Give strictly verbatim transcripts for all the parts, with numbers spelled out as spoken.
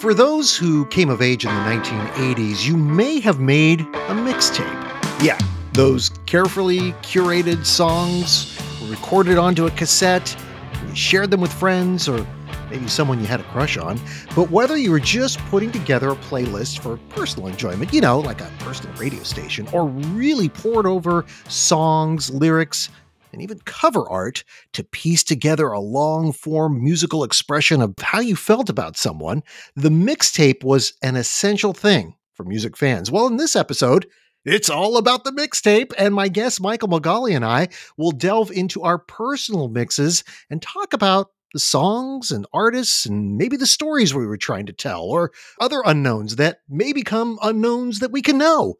For those who came of age in the nineteen eighties, you may have made a mixtape. Yeah, those carefully curated songs were recorded onto a cassette, and you shared them with friends or maybe someone you had a crush on. But whether you were just putting together a playlist for personal enjoyment, you know, like a personal radio station, or really poured over songs, lyrics, and even cover art to piece together a long-form musical expression of how you felt about someone, the mixtape was an essential thing for music fans. Well, in this episode, it's all about the mixtape, and my guest Michael McGauley and I will delve into our personal mixes and talk about the songs and artists and maybe the stories we were trying to tell or other unknowns that may become unknowns that we can know.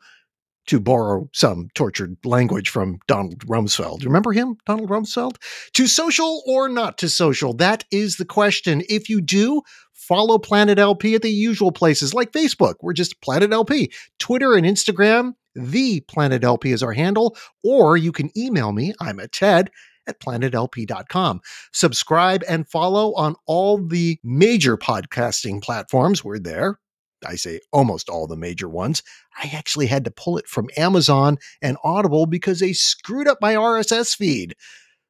To borrow some tortured language from Donald Rumsfeld. Remember him, Donald Rumsfeld? To social or not to social? That is the question. If you do, follow Planet L P at the usual places like Facebook. We're just Planet L P. Twitter and Instagram, the Planet L P is our handle. Or you can email me. I'm at Ted at planet L P dot com. Subscribe and follow on all the major podcasting platforms. We're there. I say almost all the major ones. I actually had to pull it from Amazon and Audible because they screwed up my R S S feed.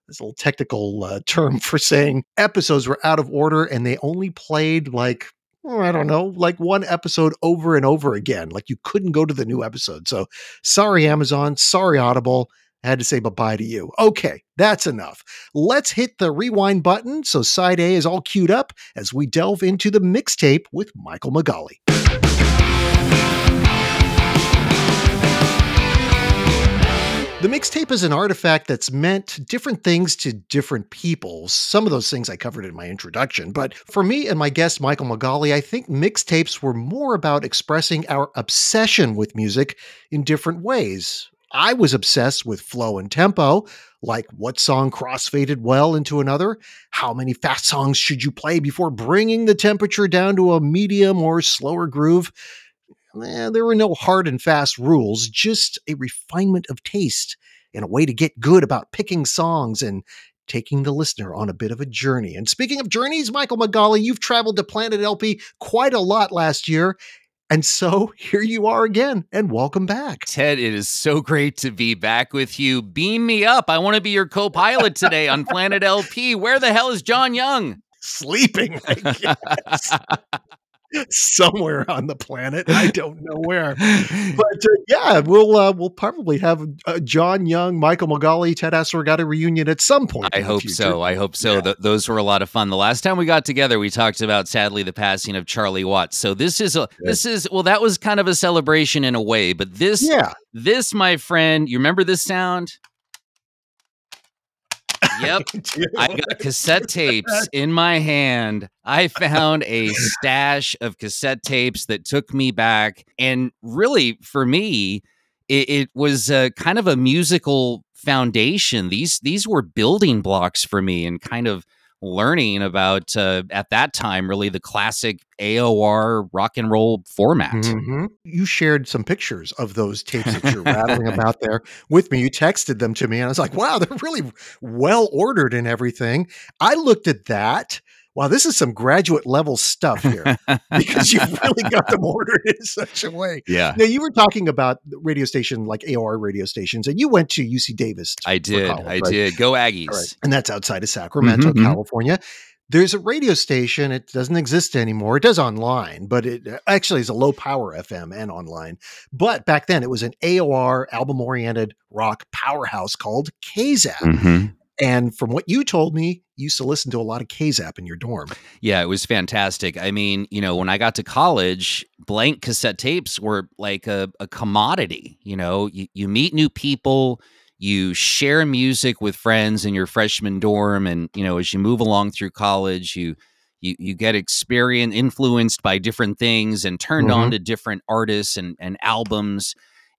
That's a little technical uh, term for saying episodes were out of order and they only played like, oh, I don't know, like one episode over and over again. Like you couldn't go to the new episode. So sorry, Amazon. Sorry, Audible. I had to say bye-bye to you. Okay, that's enough. Let's hit the rewind button so side A is all queued up as we delve into the mixtape with Michael McGauley. The mixtape is an artifact that's meant different things to different people. Some of those things I covered in my introduction, but for me and my guest, Michael McGauley, I think mixtapes were more about expressing our obsession with music in different ways. I was obsessed with flow and tempo, like what song crossfaded well into another, how many fast songs should you play before bringing the temperature down to a medium or slower groove. Eh, there were no hard and fast rules, just a refinement of taste and a way to get good about picking songs and taking the listener on a bit of a journey. And speaking of journeys, Michael McGauley, you've traveled to Planet L P quite a lot last year. And so here you are again, and welcome back. Ted, it is so great to be back with you. Beam me up. I want to be your co-pilot today on Planet L P. Where the hell is John Young? Sleeping, I guess. Somewhere on the planet. I don't know where. But uh, yeah, we'll uh, we'll probably have uh, John Young, Michael McGauley, Ted Asregadoo reunion at some point. I hope so. I hope so. Yeah. Th- those were a lot of fun. The last time we got together, we talked about, sadly, the passing of Charlie Watts. So this is, a, this is well, that was kind of a celebration in a way. But this, yeah. this, my friend, you remember this sound? Yep. I got cassette tapes in my hand. I found a stash of cassette tapes that took me back. And really, for me, it, it was a, kind of a musical foundation. These these were building blocks for me and kind of learning about, uh, at that time, really the classic A O R rock and roll format. Mm-hmm. You shared some pictures of those tapes that you're rattling about there with me. You texted them to me and I was like, wow, they're really well ordered and everything. I looked at that. Wow, this is some graduate level stuff here because you've really got them ordered in such a way. Yeah. Now, you were talking about radio station, like A O R radio stations, and you went to U C Davis. I did. College, I right? did. Go Aggies. Right. And that's outside of Sacramento, mm-hmm. California. There's a radio station. It doesn't exist anymore. It does online, but it actually is a low power F M and online. But back then it was an A O R album oriented rock powerhouse called K Z A P. Mm-hmm. And from what you told me, you used to listen to a lot of K Z A P in your dorm. Yeah, it was fantastic. I mean, you know, when I got to college, blank cassette tapes were like a, a commodity. You know, you, you meet new people, you share music with friends in your freshman dorm. And, you know, as you move along through college, you you, you get experience influenced by different things and turned mm-hmm. on to different artists and, and albums.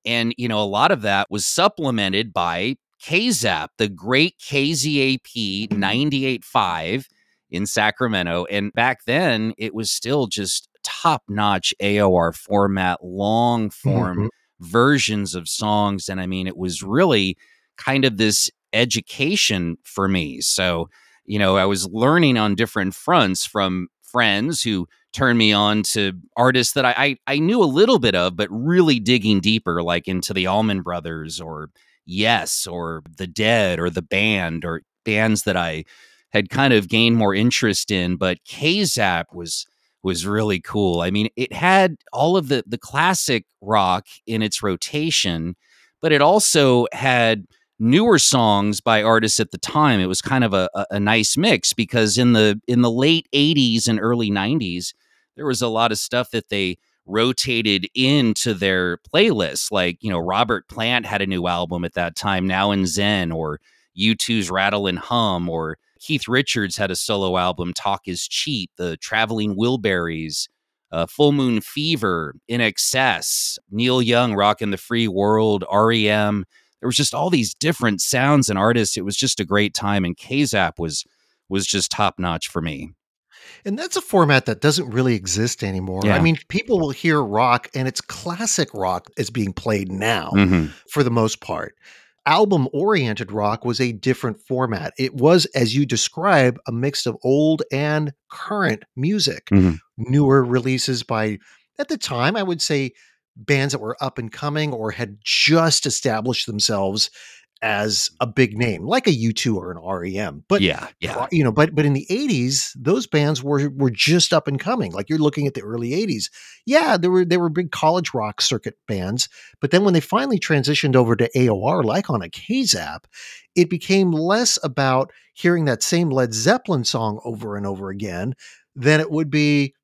And, you know, a lot of that was supplemented by K Z A P, the great K Z A P ninety-eight point five in Sacramento. And back then, it was still just top-notch A O R format, long-form mm-hmm. versions of songs. And I mean, it was really kind of this education for me. So, you know, I was learning on different fronts from friends who turned me on to artists that I, I I knew a little bit of, but really digging deeper, like into the Allman Brothers or Yes or The Dead or The Band, or bands that I had kind of gained more interest in. But K ZAP was was really cool. I mean, it had all of the the classic rock in its rotation, but it also had newer songs by artists at the time. It was kind of a, a, a nice mix, because in the in the late eighties and early nineties, there was a lot of stuff that they rotated into their playlists. Like, you know, Robert Plant had a new album at that time, Now and Zen, or U two's Rattle and Hum, or Keith Richards had a solo album, Talk is Cheap, the Traveling Wilburys, uh, Full Moon Fever, I N X S, Neil Young, Rockin' the Free World, R E M. There was just all these different sounds and artists. It was just a great time, and K ZAP was was just top notch for me. And that's a format that doesn't really exist anymore. Yeah. I mean, people will hear rock, and it's classic rock is being played now mm-hmm. for the most part. Album-oriented rock was a different format. It was, as you describe, a mix of old and current music, mm-hmm. newer releases by, at the time, I would say, bands that were up and coming or had just established themselves as a big name, like a U two or an R E M. But yeah, yeah. you know, but but in the eighties, those bands were were just up and coming. Like, you're looking at the early eighties. Yeah, there were there were big college rock circuit bands, but then when they finally transitioned over to A O R, like on a K ZAP, it became less about hearing that same Led Zeppelin song over and over again than it would be,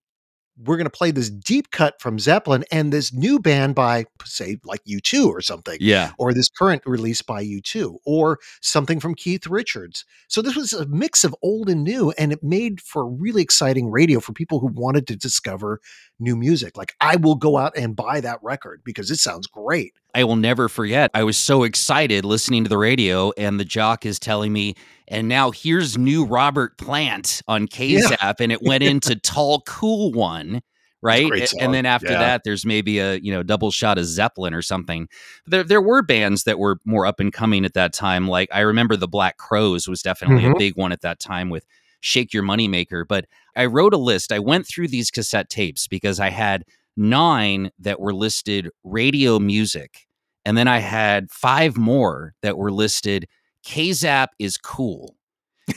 we're going to play this deep cut from Zeppelin and this new band by, say, like U two or something. Yeah. Or this current release by U two or something from Keith Richards. So this was a mix of old and new, and it made for really exciting radio for people who wanted to discover new music. Like, I will go out and buy that record because it sounds great. I will never forget. I was so excited listening to the radio, and the jock is telling me, and now here's new Robert Plant on K ZAP, yeah. and it went into Tall Cool One, right? And then after yeah. that, there's maybe a you know double shot of Zeppelin or something. There, there were bands that were more up and coming at that time. Like, I remember the Black Crowes was definitely mm-hmm. a big one at that time with Shake Your Moneymaker. But I wrote a list. I went through these cassette tapes because I had nine that were listed radio music. And then I had five more that were listed K ZAP is cool.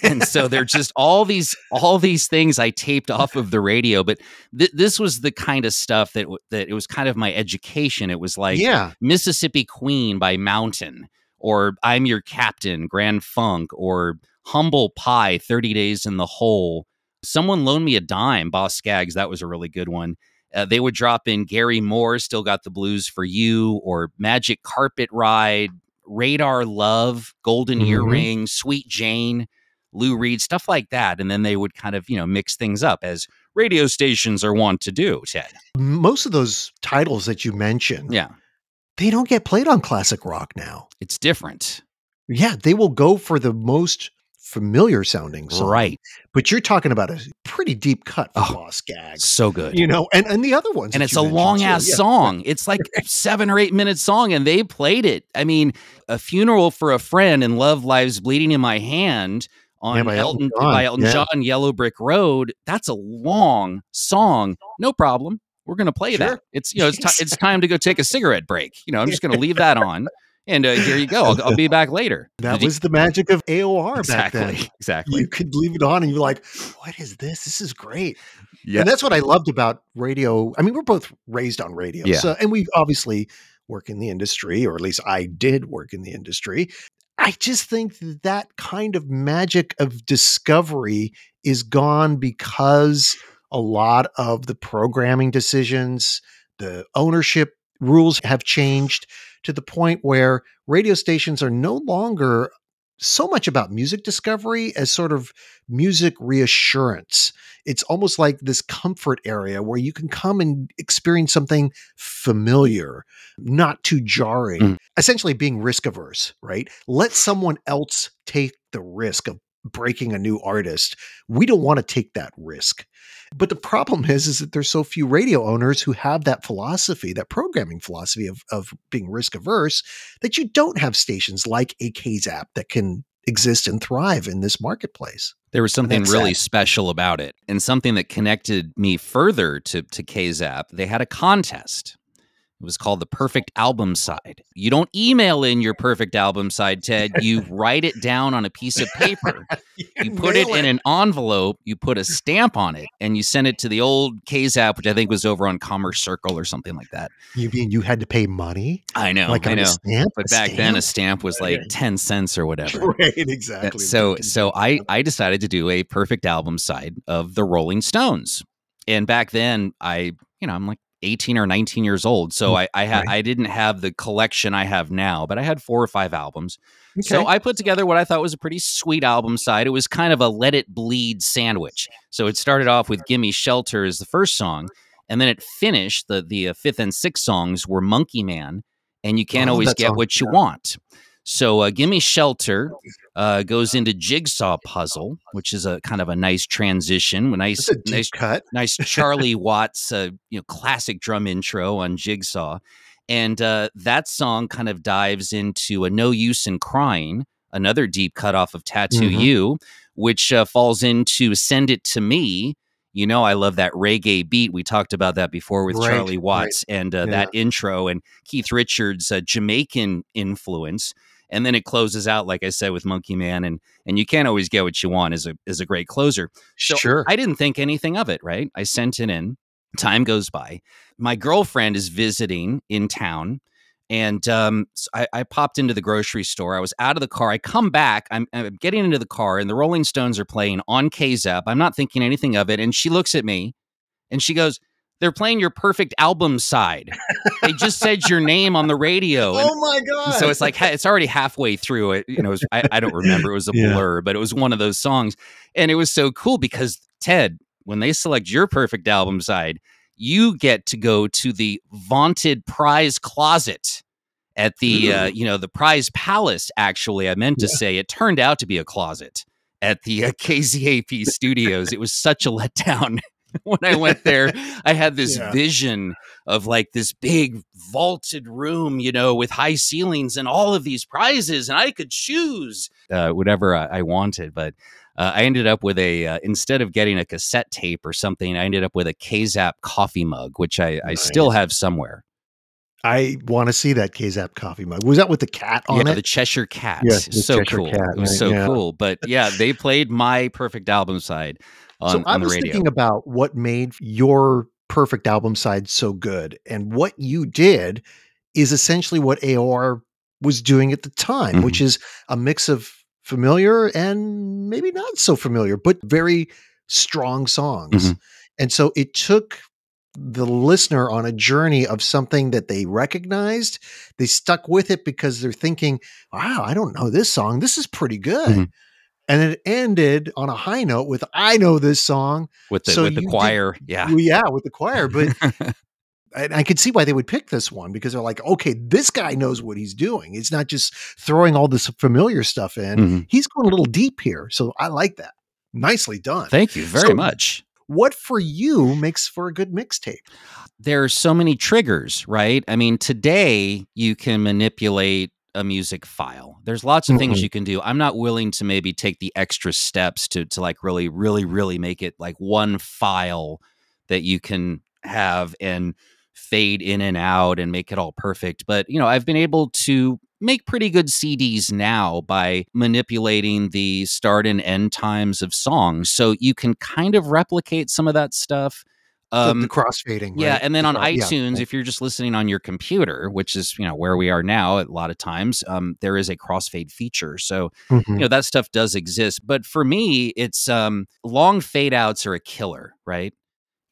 And so they're just all these all these things I taped off of the radio. But th- this was the kind of stuff that, w- that it was kind of my education. It was like yeah. Mississippi Queen by Mountain, or I'm Your Captain, Grand Funk, or Humble Pie, thirty days in the Hole. Someone Loaned Me a Dime, Boss Skaggs. That was a really good one. Uh, they would drop in Gary Moore, Still Got the Blues for You, or Magic Carpet Ride, Radar Love, Golden mm-hmm. Earring, Sweet Jane, Lou Reed, stuff like that. And then they would kind of, you know, mix things up as radio stations are wont to do, Ted. Most of those titles that you mentioned, yeah, they don't get played on classic rock now. It's different. Yeah, they will go for the most familiar sounding song. Right. But you're talking about a pretty deep cut for oh, Boss Skaggs. So good. You know, and, and the other ones. And it's a long ass yeah. song. It's like a seven or eight minute song, and they played it. I mean, A Funeral for a Friend and Love Lies Bleeding in My Hand on yeah, by Elton, Elton, by Elton yeah. John, Yellow Brick Road. That's a long song. No problem. We're going to play sure. that. It's, you know, it's, t- it's time to go take a cigarette break. You know, I'm just going to leave that on. And uh, here you go. I'll, I'll be back later. That you- was the magic of A O R exactly, back then. Exactly. You could leave it on and you're like, what is this? This is great. Yeah. And that's what I loved about radio. I mean, we're both raised on radio. Yeah. So, and we obviously work in the industry, or at least I did work in the industry. I just think that, that kind of magic of discovery is gone because a lot of the programming decisions, the ownership rules have changed to the point where radio stations are no longer so much about music discovery as sort of music reassurance. It's almost like this comfort area where you can come and experience something familiar, not too jarring, mm. essentially being risk averse, right? Let someone else take the risk of breaking a new artist. We don't want to take that risk. But the problem is, is that there's so few radio owners who have that philosophy, that programming philosophy of, of being risk averse, that you don't have stations like a K ZAP that can exist and thrive in this marketplace. There was something really sad. special about it, and something that connected me further to, to K ZAP. They had a contest. It was called the Perfect Album Side. You don't email in your perfect album side, Ted. You write it down on a piece of paper. you, you put it, it in an envelope. You put a stamp on it, and you send it to the old K ZAP, which I think was over on Commerce Circle or something like that. You mean you had to pay money? I know, like I know. Stamp? But a back stamp? Then, a stamp was like ten cents or whatever. Right, exactly. So, so I, I decided to do a perfect album side of the Rolling Stones. And back then, I, you know, I'm like, eighteen or nineteen years old. So I I, ha- I didn't have the collection I have now, but I had four or five albums. Okay. So I put together what I thought was a pretty sweet album side. It was kind of a Let It Bleed sandwich. So it started off with Gimme Shelter as the first song. And then it finished, the, the uh, fifth and sixth songs were Monkey Man and You Can't oh, Always Get song. What You yeah. Want. So uh, Gimme Shelter uh, goes into Jigsaw Puzzle, which is a kind of a nice transition, a nice, a nice cut, nice Charlie Watts, uh, you know, classic drum intro on Jigsaw, and uh, that song kind of dives into a No Use in Crying, another deep cut off of Tattoo mm-hmm. You, which uh, falls into Send It to Me. You know, I love that reggae beat. We talked about that before with right, Charlie Watts right. and uh, yeah. that intro and Keith Richards' uh, Jamaican influence. And then it closes out, like I said, with Monkey Man and and You Can't Always Get What You Want is a is a great closer. So sure. I didn't think anything of it, right? I sent it in. Time goes by. My girlfriend is visiting in town, and um, so I, I popped into the grocery store. I was out of the car. I come back. I'm, I'm getting into the car, and the Rolling Stones are playing on K ZAP. I'm not thinking anything of it, and she looks at me, and she goes, "They're playing your perfect album side. They just said your name on the radio." And oh my God. So it's like, it's already halfway through it. You know, it was, I, I don't remember. It was a blur, yeah. but it was one of those songs. And it was so cool because Ted, when they select your perfect album side, you get to go to the vaunted prize closet at the, mm-hmm. uh, you know, the prize palace. Actually, I meant to yeah. say it turned out to be a closet at the uh, K Z A P studios. It was such a letdown. When I went there, I had this yeah. vision of like this big vaulted room, you know, with high ceilings and all of these prizes, and I could choose uh, whatever I, I wanted. But uh, I ended up with a uh, instead of getting a cassette tape or something, I ended up with a K ZAP coffee mug, which I, I nice. still have somewhere. I want to see that K ZAP coffee mug. Was that with the cat on yeah, it? Yeah, the Cheshire Cat. Yes, the so Cheshire cool. Cat, right? It was so yeah. cool. But yeah, they played my perfect album side. On, so I was thinking about what made your perfect album side so good. And what you did is essentially what A O R was doing at the time, mm-hmm. which is a mix of familiar and maybe not so familiar, but very strong songs. Mm-hmm. And so it took the listener on a journey of something that they recognized. They stuck with it because they're thinking, wow, I don't know this song. This is pretty good. Mm-hmm. And it ended on a high note with, I know this song. With the, so with the choir. Did, yeah. Yeah, with the choir. But and I could see why they would pick this one because they're like, okay, this guy knows what he's doing. It's not just throwing all this familiar stuff in. Mm-hmm. He's going a little deep here. So I like that. Nicely done. Thank you very so much. What for you makes for a good mixtape? There are so many triggers, right? I mean, today you can manipulate a music file. There's lots of things mm-hmm. you can do. I'm not willing to maybe take the extra steps to, to like really, really, really make it like one file that you can have and fade in and out and make it all perfect. But, you know, I've been able to make pretty good C Ds now by manipulating the start and end times of songs. So you can kind of replicate some of that stuff. Um, the, the crossfading. Yeah. Right? And then on the, iTunes, yeah. if you're just listening on your computer, which is, you know, where we are now, a lot of times um, there is a crossfade feature. So, mm-hmm. you know, that stuff does exist. But for me, it's um, long fade outs are a killer, right?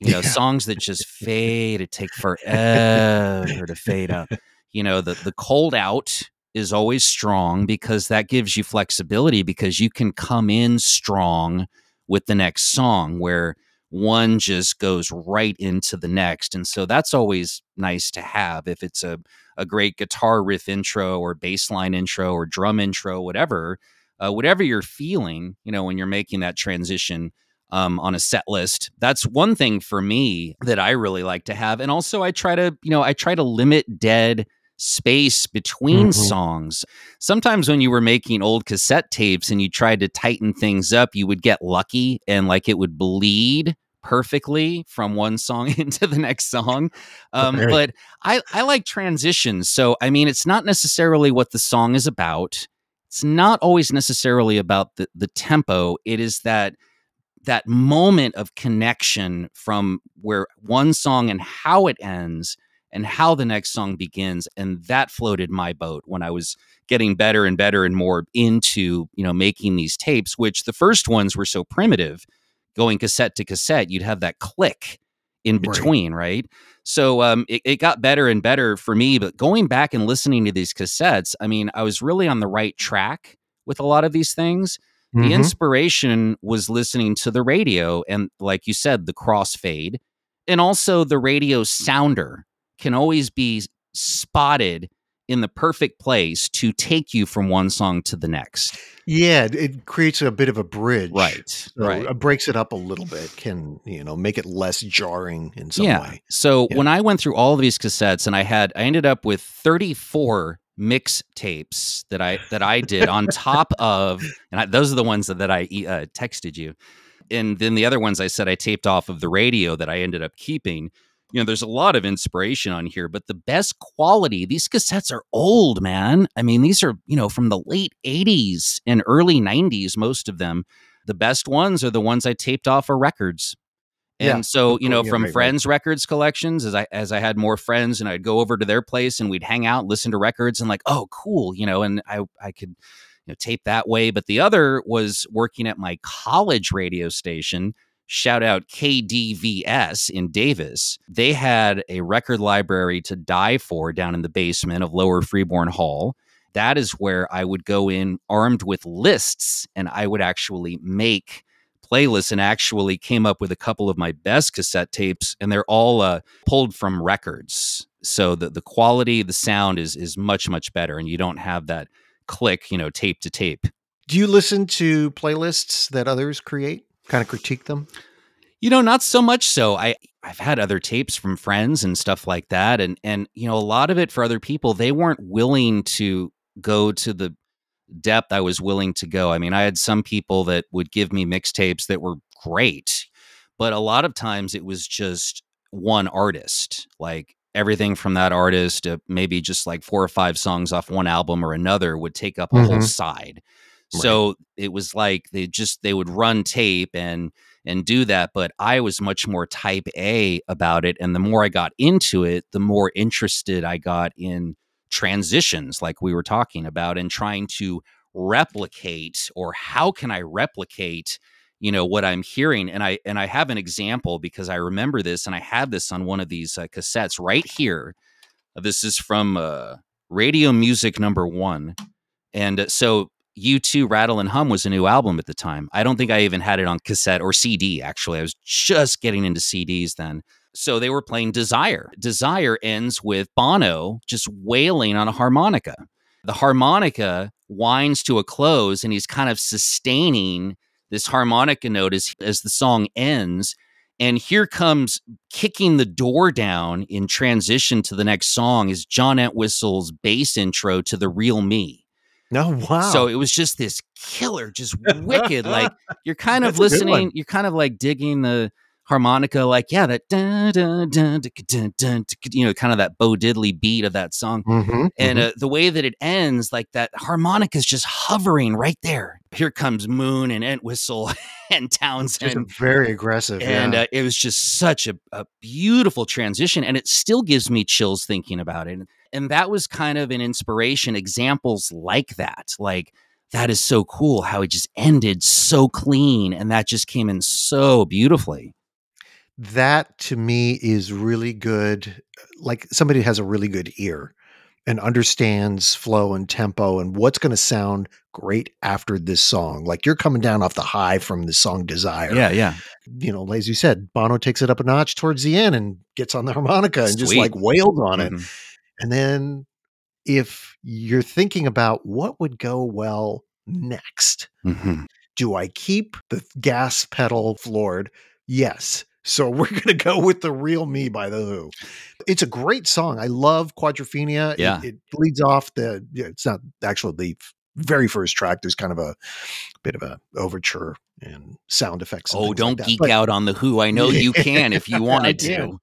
You know, yeah. songs that just fade, it take forever to fade out. You know, the, the cold out is always strong because that gives you flexibility because you can come in strong with the next song where one just goes right into the next. And so that's always nice to have if it's a, a great guitar riff intro or bass line intro or drum intro, whatever, uh, whatever you're feeling, you know, when you're making that transition um, on a set list. That's one thing for me that I really like to have. And also I try to, you know, I try to limit dead space between mm-hmm. songs. Sometimes when you were making old cassette tapes and you tried to tighten things up, you would get lucky and like it would bleed perfectly from one song into the next song. Um, but I, I like transitions. So, I mean, it's not necessarily what the song is about. It's not always necessarily about the, the tempo. It is that that moment of connection from where one song and how it ends and how the next song begins. And that floated my boat when I was getting better and better and more into, you know, making these tapes, which the first ones were so primitive, going cassette to cassette, you'd have that click in between. Right. right? So um, it, it got better and better for me, but going back and listening to these cassettes, I mean, I was really on the right track with a lot of these things. The mm-hmm. inspiration was listening to the radio. And like you said, the crossfade and also the radio sounder can always be spotted in the perfect place to take you from one song to the next. Yeah, it creates a bit of a bridge. Right. So right. It breaks it up a little bit, can, you know, make it less jarring in some yeah. way. So yeah. when I went through all of these cassettes and I had, I ended up with thirty-four mix tapes that I, that I did on top of, and I, those are the ones that, that I uh, texted you. And then the other ones I said I taped off of the radio that I ended up keeping. You know, there's a lot of inspiration on here, but the best quality, these cassettes are old, man. I mean, these are, you know, from the late eighties and early nineties, most of them. The best ones are the ones I taped off of records. And yeah. so, you know, yeah, from right, friends' right. records collections, as I as I had more friends and I'd go over to their place and we'd hang out, listen to records and like, oh, cool, you know, and I, I could, you know, tape that way. But the other was working at my college radio station. Shout out K D V S in Davis. They had a record library to die for down in the basement of Lower Freeborn Hall. That is where I would go in armed with lists and I would actually make playlists and actually came up with a couple of my best cassette tapes and they're all uh, pulled from records. So the, the quality, the sound is is much, much better and you don't have that click, you know, tape to tape. Do you listen to playlists that others create? Kind of critique them? You know, not so much so. I, I've had other tapes from friends and stuff like that. And, and, you know, a lot of it for other people, they weren't willing to go to the depth I was willing to go. I mean, I had some people that would give me mixtapes that were great, but a lot of times it was just one artist, like everything from that artist, uh, maybe just like four or five songs off one album or another would take up a mm-hmm. whole side. Right. So it was like they just they would run tape and and do that. But I was much more type A about it. And the more I got into it, the more interested I got in transitions like we were talking about and trying to replicate or how can I replicate, you know, what I'm hearing. And I and I have an example because I remember this and I had this on one of these uh, cassettes right here. This is from uh, Radio Music Number One. And uh, so. U two Rattle and Hum was a new album at the time. I don't think I even had it on cassette or C D, actually. I was just getting into C Ds then. So they were playing Desire. Desire ends with Bono just wailing on a harmonica. The harmonica winds to a close, and he's kind of sustaining this harmonica note as, as the song ends. And here comes kicking the door down in transition to the next song is John Entwistle's bass intro to The Real Me. No, wow. So it was just this killer, just wicked. Like you're kind of listening, you're kind of like digging the harmonica, like, yeah, that, dun, dun, dun, dun, dun, dun, you know, kind of that Bo Diddley beat of that song. Mm-hmm, and mm-hmm. Uh, the way that it ends, like that harmonica is just hovering right there. Here comes Moon and Entwistle and Townsend. Just very aggressive. And yeah. uh, it was just such a, a beautiful transition. And it still gives me chills thinking about it. And that was kind of an inspiration, examples like that. Like, that is so cool how it just ended so clean. And that just came in so beautifully. That to me is really good. Like somebody has a really good ear and understands flow and tempo and what's going to sound great after this song. Like you're coming down off the high from the song Desire. Yeah, yeah. You know, as you said, Bono takes it up a notch towards the end and gets on the harmonica Sweet. and just like wailed on mm-hmm. it. And then if you're thinking about what would go well next, mm-hmm. do I keep the gas pedal floored? Yes. So we're going to go with The Real Me by The Who. It's a great song. I love Quadrophenia. Yeah. It, it leads off the, it's not actually the very first track. There's kind of a bit of a overture and sound effects. And oh, don't like geek but, out on The Who. I know you can if you wanted to.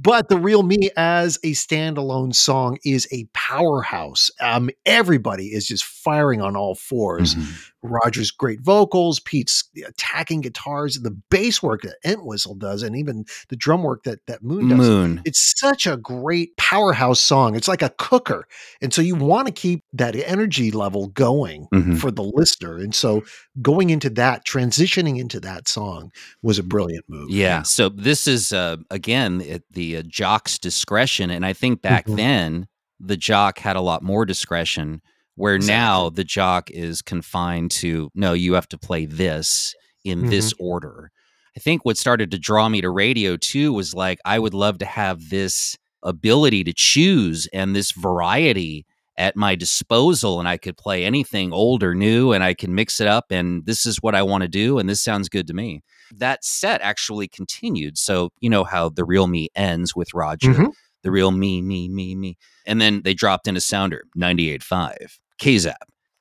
But The Real Me as a standalone song is a powerhouse. Um, everybody is just firing on all fours. Mm-hmm. Roger's great vocals, Pete's attacking guitars, the bass work that Entwistle does, and even the drum work that, that Moon does. Moon. It's such a great powerhouse song. It's like a cooker. And so you want to keep that energy level going mm-hmm. for the listener. And so going into that, transitioning into that song was a brilliant move. Yeah. So this is, uh, again, at the uh, jock's discretion. And I think back mm-hmm. then the jock had a lot more discretion, where exactly. now the jock is confined to, no, you have to play this in mm-hmm. this order. I think what started to draw me to radio too was like, I would love to have this ability to choose and this variety at my disposal, and I could play anything old or new, and I can mix it up, and this is what I want to do, and this sounds good to me. That set actually continued. So you know how The Real Me ends with Roger, mm-hmm. The Real Me, Me, Me, Me. And then they dropped in a sounder, ninety-eight point five, K ZAP,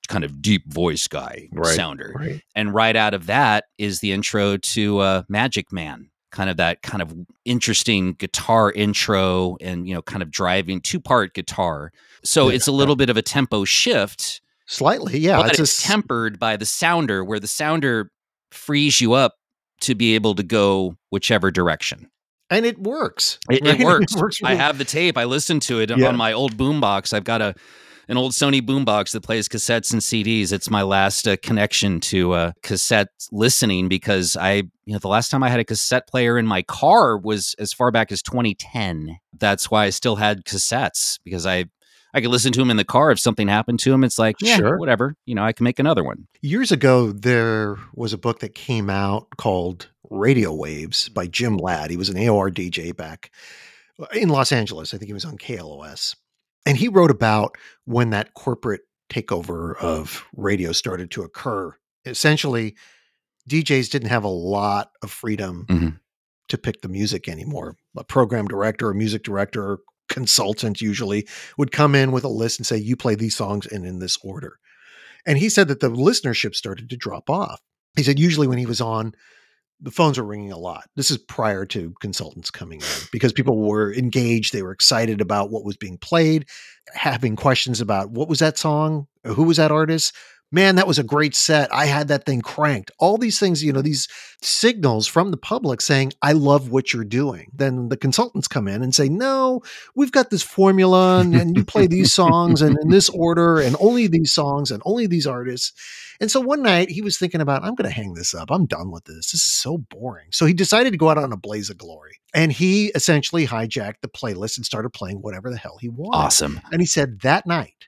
kind of deep voice guy right, sounder. Right. And right out of that is the intro to uh, Magic Man, kind of that kind of interesting guitar intro and, you know, kind of driving two-part guitar. So yeah, it's a little right. bit of a tempo shift. Slightly, yeah. But it's, it's a... tempered by the sounder, where the sounder frees you up to be able to go whichever direction. And it works. It, right? it works. It works really. I have the tape. I listened to it yeah. on my old boombox. I've got a an old Sony boombox that plays cassettes and C Ds. It's my last uh, connection to uh, cassette listening, because I, you know, the last time I had a cassette player in my car was as far back as twenty ten. That's why I still had cassettes, because I. I could listen to them in the car. If something happened to them, it's like, yeah, sure. whatever. You know, I can make another one. Years ago, there was a book that came out called Radio Waves by Jim Ladd. He was an A O R D J back in Los Angeles. I think he was on K L O S. And he wrote about when that corporate takeover of radio started to occur. Essentially, D Js didn't have a lot of freedom mm-hmm. to pick the music anymore. A program director, a music director, consultant usually would come in with a list and say, you play these songs and in this order. And he said that the listenership started to drop off. He said, usually when he was on, the phones were ringing a lot. This is prior to consultants coming in, because people were engaged. They were excited about what was being played, having questions about what was that song? Who was that artist? Man, that was a great set. I had that thing cranked. All these things, you know, these signals from the public saying, I love what you're doing. Then the consultants come in and say, no, we've got this formula, and, and you play these songs and in this order, and only these songs and only these artists. And so one night he was thinking about, I'm going to hang this up. I'm done with this. This is so boring. So he decided to go out on a blaze of glory. And he essentially hijacked the playlist and started playing whatever the hell he wanted. Awesome. And he said that night,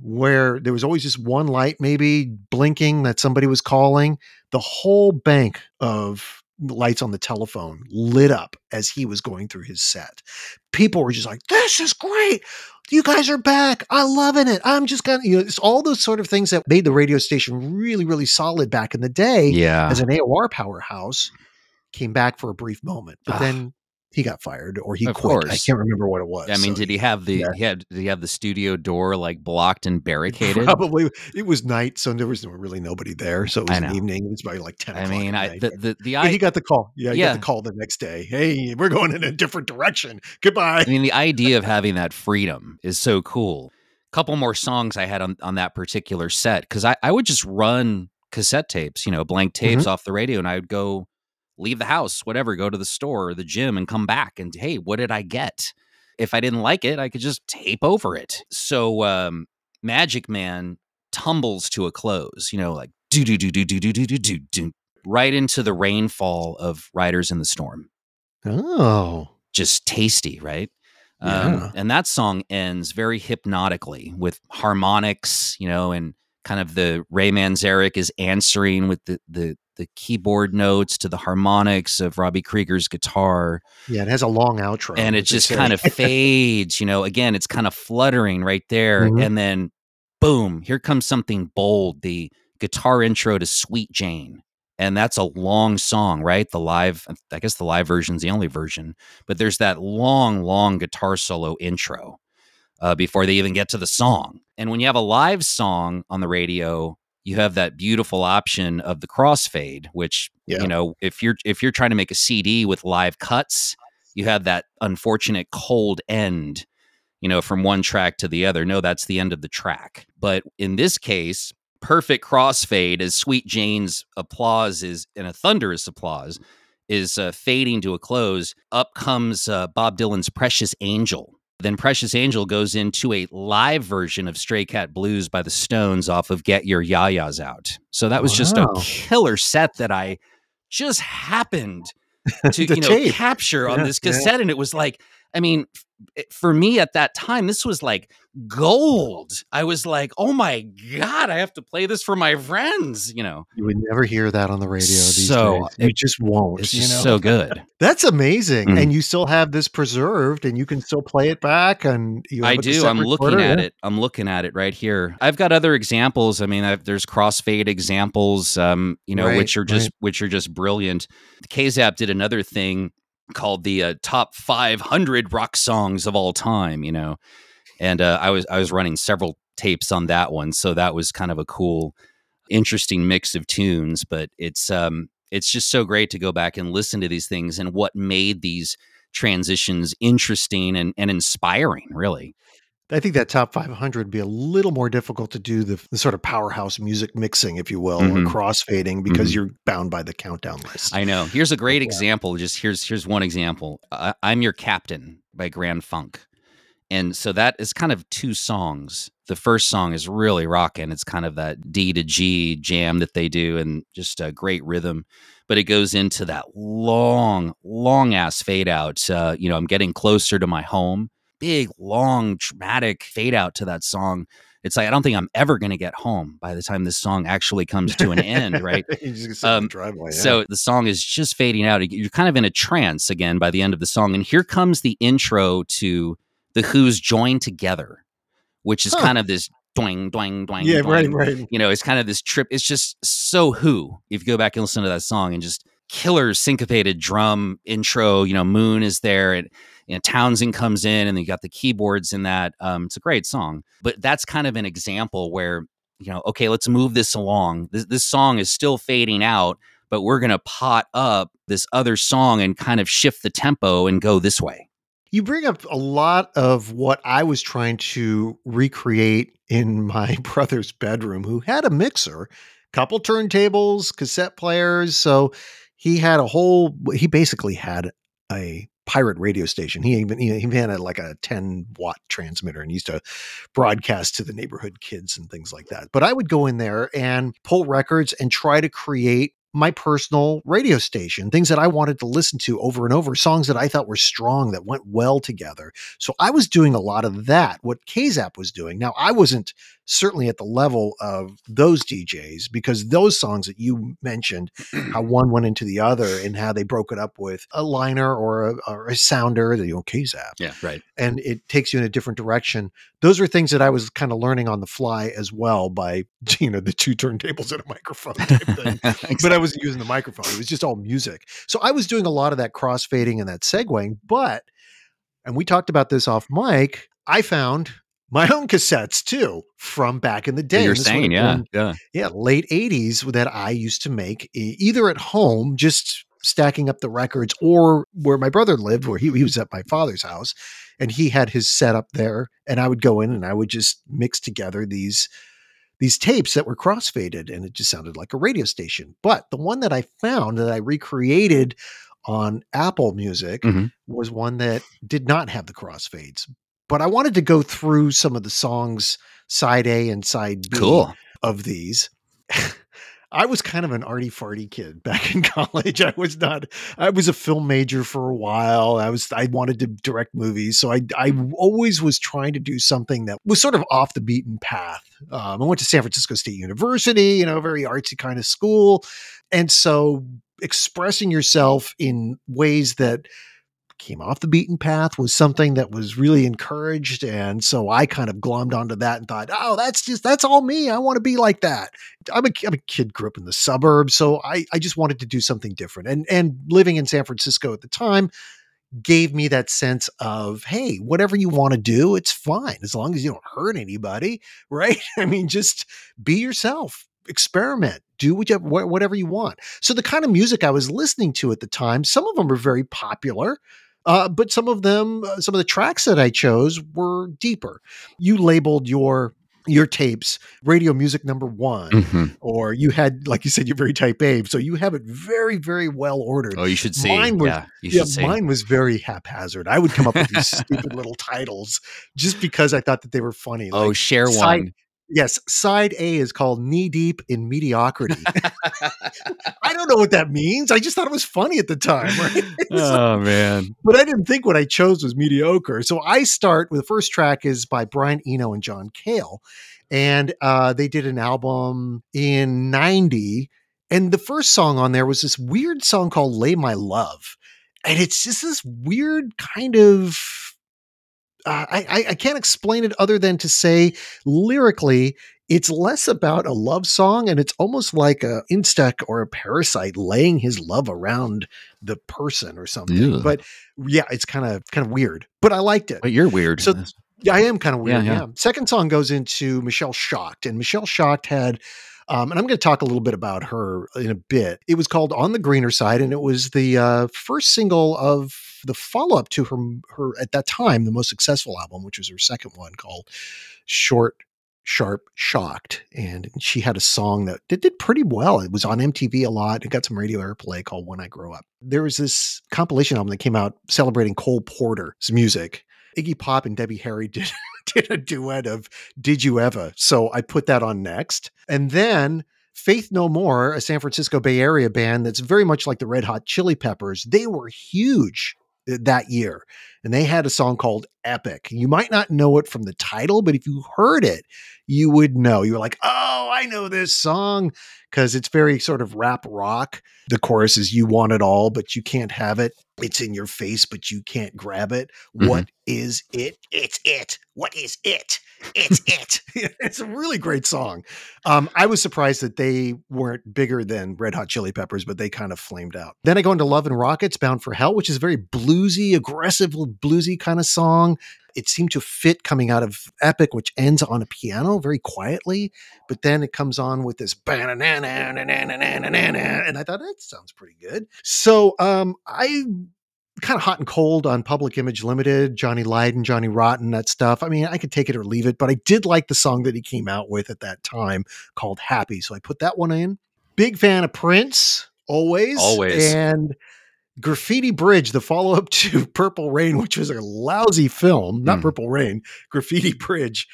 where there was always just one light maybe blinking that somebody was calling, the whole bank of lights on the telephone lit up as he was going through his set. People were just like, this is great. You guys are back. I'm loving it. I'm just going to, you know, it's all those sort of things that made the radio station really, really solid back in the day yeah. as an A O R powerhouse, came back for a brief moment, but Ugh. then he got fired, or he of quit. Course. I can't remember what it was. I mean, so, did he have the yeah. he had did he have the studio door like blocked and barricaded? Probably. It was night, so there was really nobody there. So it was an evening. It was probably like ten. I o'clock mean, I, the the, the I, he got the call. Yeah, he yeah. got the call the next day. Hey, we're going in a different direction. Goodbye. I mean, the idea of having that freedom is so cool. A couple more songs I had on on that particular set, because I I would just run cassette tapes, you know, blank tapes mm-hmm. off the radio, and I would go. Leave the house, whatever, go to the store or the gym and come back and, hey, what did I get? If I didn't like it, I could just tape over it. So um, Magic Man tumbles to a close, you know, like do, do, do, do, do, do, do, do, do, do, right into the rainfall of Riders in the Storm. Oh, just tasty, right? Yeah. Um, and that song ends very hypnotically with harmonics, you know, and kind of the Ray Manzarek is answering with the, the, the keyboard notes to the harmonics of Robbie Krieger's guitar. Yeah, it has a long outro. And it just kind of fades, you know, again, it's kind of fluttering right there. Mm-hmm. And then boom, here comes something bold, the guitar intro to Sweet Jane. And that's a long song, right? The live, I guess the live version's the only version, but there's that long, long guitar solo intro uh, before they even get to the song. And when you have a live song on the radio, you have that beautiful option of the crossfade, which, yeah. you know, if you're, if you're trying to make a C D with live cuts, you have that unfortunate cold end, you know, from one track to the other. No, that's the end of the track. But in this case, perfect crossfade as Sweet Jane's applause is, and a thunderous applause is uh, fading to a close. Up comes uh, Bob Dylan's Precious Angel. Then Precious Angel goes into a live version of Stray Cat Blues by the Stones off of Get Your Ya-Ya's Out. So that was wow. just a killer set that I just happened to you know tape. capture on yeah, this cassette. Yeah. And it was like, I mean, for me at that time, this was like gold. I was like, oh my God, I have to play this for my friends. You know, you would never hear that on the radio these so days. You it, just won't. It's you just know? so good. That's amazing. Mm-hmm. And you still have this preserved and you can still play it back. And you have I do. I'm looking quarter. at it. I'm looking at it right here. I've got other examples. I mean, I've, there's crossfade examples, um, you know, right, which are just, right. which are just brilliant. The K ZAP did another thing called the uh, top five hundred rock songs of all time, you know, and uh, I was I was running several tapes on that one, so that was kind of a cool, interesting mix of tunes. But it's um it's just so great to go back and listen to these things and what made these transitions interesting and and inspiring, really. I think that top five hundred would be a little more difficult to do the, the sort of powerhouse music mixing, if you will, mm-hmm. or crossfading, because mm-hmm. you're bound by the countdown list. I know. Here's a great yeah. example. Just here's here's one example. Uh, I'm Your Captain by Grand Funk. And so that is kind of two songs. The first song is really rocking. It's kind of that D to G jam that they do and just a great rhythm. But it goes into that long, long ass fade out. Uh, you know, I'm getting closer to my home. Big, long, dramatic fade out to that song. It's like, I don't think I'm ever going to get home by the time this song actually comes to an end, right? You just um, the driveway, yeah. So the song is just fading out. You're kind of in a trance again by the end of the song. And here comes the intro to The Who's Joined Together, which is huh. kind of this doing, doing, doing. Yeah, doing, right, right. You know, it's kind of this trip. It's just so Who. If you go back and listen to that song and just killer syncopated drum intro, you know, Moon is there and you know, Townsend comes in and you got the keyboards in that. Um, it's a great song, but that's kind of an example where, you know, okay, let's move this along. This, this song is still fading out, but we're going to pot up this other song and kind of shift the tempo and go this way. You bring up a lot of what I was trying to recreate in my brother's bedroom, who had a mixer, couple turntables, cassette players. So he had a whole, he basically had a pirate radio station. He even he had a, like a ten watt transmitter and used to broadcast to the neighborhood kids and things like that. But I would go in there and pull records and try to create my personal radio station, things that I wanted to listen to over and over, songs that I thought were strong that went well together. So I was doing a lot of that, what K ZAP was doing. Now, I wasn't certainly at the level of those D Js, because those songs that you mentioned, how one went into the other and how they broke it up with a liner or a, or a sounder, the you know, K ZAP. Yeah, right. And it takes you in a different direction. Those are things that I was kind of learning on the fly as well by, you know, the two turntables and a microphone type thing. Exactly. But I wasn't using the microphone. It was just all music. So I was doing a lot of that crossfading and that segueing, but, and we talked about this off mic, I found my own cassettes too from back in the day. You're saying, yeah, one, yeah, yeah, late eighties that I used to make either at home, just stacking up the records, or where my brother lived, where he, he was at my father's house, and he had his setup there, and I would go in and I would just mix together these these tapes that were crossfaded, and it just sounded like a radio station. But the one that I found that I recreated on Apple Music mm-hmm. was one that did not have the crossfades. But I wanted to go through some of the songs, side A and side B cool. of these. I was kind of an arty farty kid back in college. I was not, I was a film major for a while. I was, I wanted to direct movies. So I, I always was trying to do something that was sort of off the beaten path. Um, I went to San Francisco State University, you know, very artsy kind of school. And so expressing yourself in ways that came off the beaten path was something that was really encouraged. And so I kind of glommed onto that and thought, oh, that's just, that's all me. I want to be like that. I'm a, I'm a kid, grew up in the suburbs. So I, I just wanted to do something different. And, and living in San Francisco at the time gave me that sense of, hey, whatever you want to do, it's fine. As long as you don't hurt anybody, right? I mean, just be yourself. Experiment, do whichever, whatever you want. So the kind of music I was listening to at the time, some of them were very popular, uh, but some of them, uh, some of the tracks that I chose were deeper. You labeled your your tapes radio music number one, mm-hmm. or you had, like you said, you're very type A, so you have it very, very well ordered. Oh, you should see. Mine was, yeah, you yeah, should mine see. was very haphazard. I would come up with these stupid little titles just because I thought that they were funny. Oh, like, share one. Side- Yes, side A is called Knee Deep in Mediocrity. I don't know what that means. I just thought it was funny at the time. Right? Oh, like, man. But I didn't think what I chose was mediocre. So I start with the first track is by Brian Eno and John Cale. And uh, they did an album in ninety. And the first song on there was this weird song called Lay My Love. And it's just this weird kind of... Uh, I, I can't explain it other than to say lyrically, it's less about a love song and it's almost like a insect or a parasite laying his love around the person or something. Yeah. But yeah, it's kind of kind of weird, but I liked it. But you're weird. So yeah, I am kind of weird. Yeah, yeah. yeah. Second song goes into Michelle Schacht, and Michelle Schacht had, um, and I'm going to talk a little bit about her in a bit. It was called On the Greener Side, and it was the uh, first single of the follow-up to her, her at that time, the most successful album, which was her second one called Short, Sharp, Shocked. And she had a song that did, did pretty well. It was on M T V a lot. It got some radio airplay called When I Grow Up. There was this compilation album that came out celebrating Cole Porter's music. Iggy Pop and Debbie Harry did, did a duet of Did You Ever? So I put that on next. And then Faith No More, a San Francisco Bay Area band that's very much like the Red Hot Chili Peppers. They were huge that year. And they had a song called Epic. You might not know it from the title, but if you heard it, you would know. You were like, oh, I know this song, because it's very sort of rap rock. The chorus is you want it all, but you can't have it. It's in your face, but you can't grab it. Mm-hmm. What is it? It's it. What is it? It's it. It's a really great song. Um, I was surprised that they weren't bigger than Red Hot Chili Peppers, but they kind of flamed out. Then I go into Love and Rockets, Bound for Hell, which is a very bluesy, aggressive, bluesy kind of song. It seemed to fit coming out of Epic, which ends on a piano very quietly, but then it comes on with this banana, and I thought that sounds pretty good. So um, I kind of hot and cold on Public Image Limited, Johnny Lydon, Johnny Rotten, that stuff. I mean, I could take it or leave it, but I did like the song that he came out with at that time called Happy. So I put that one in. Big fan of Prince, always. Always. And Graffiti Bridge, the follow-up to Purple Rain, which was a lousy film, not mm. Purple Rain, Graffiti Bridge.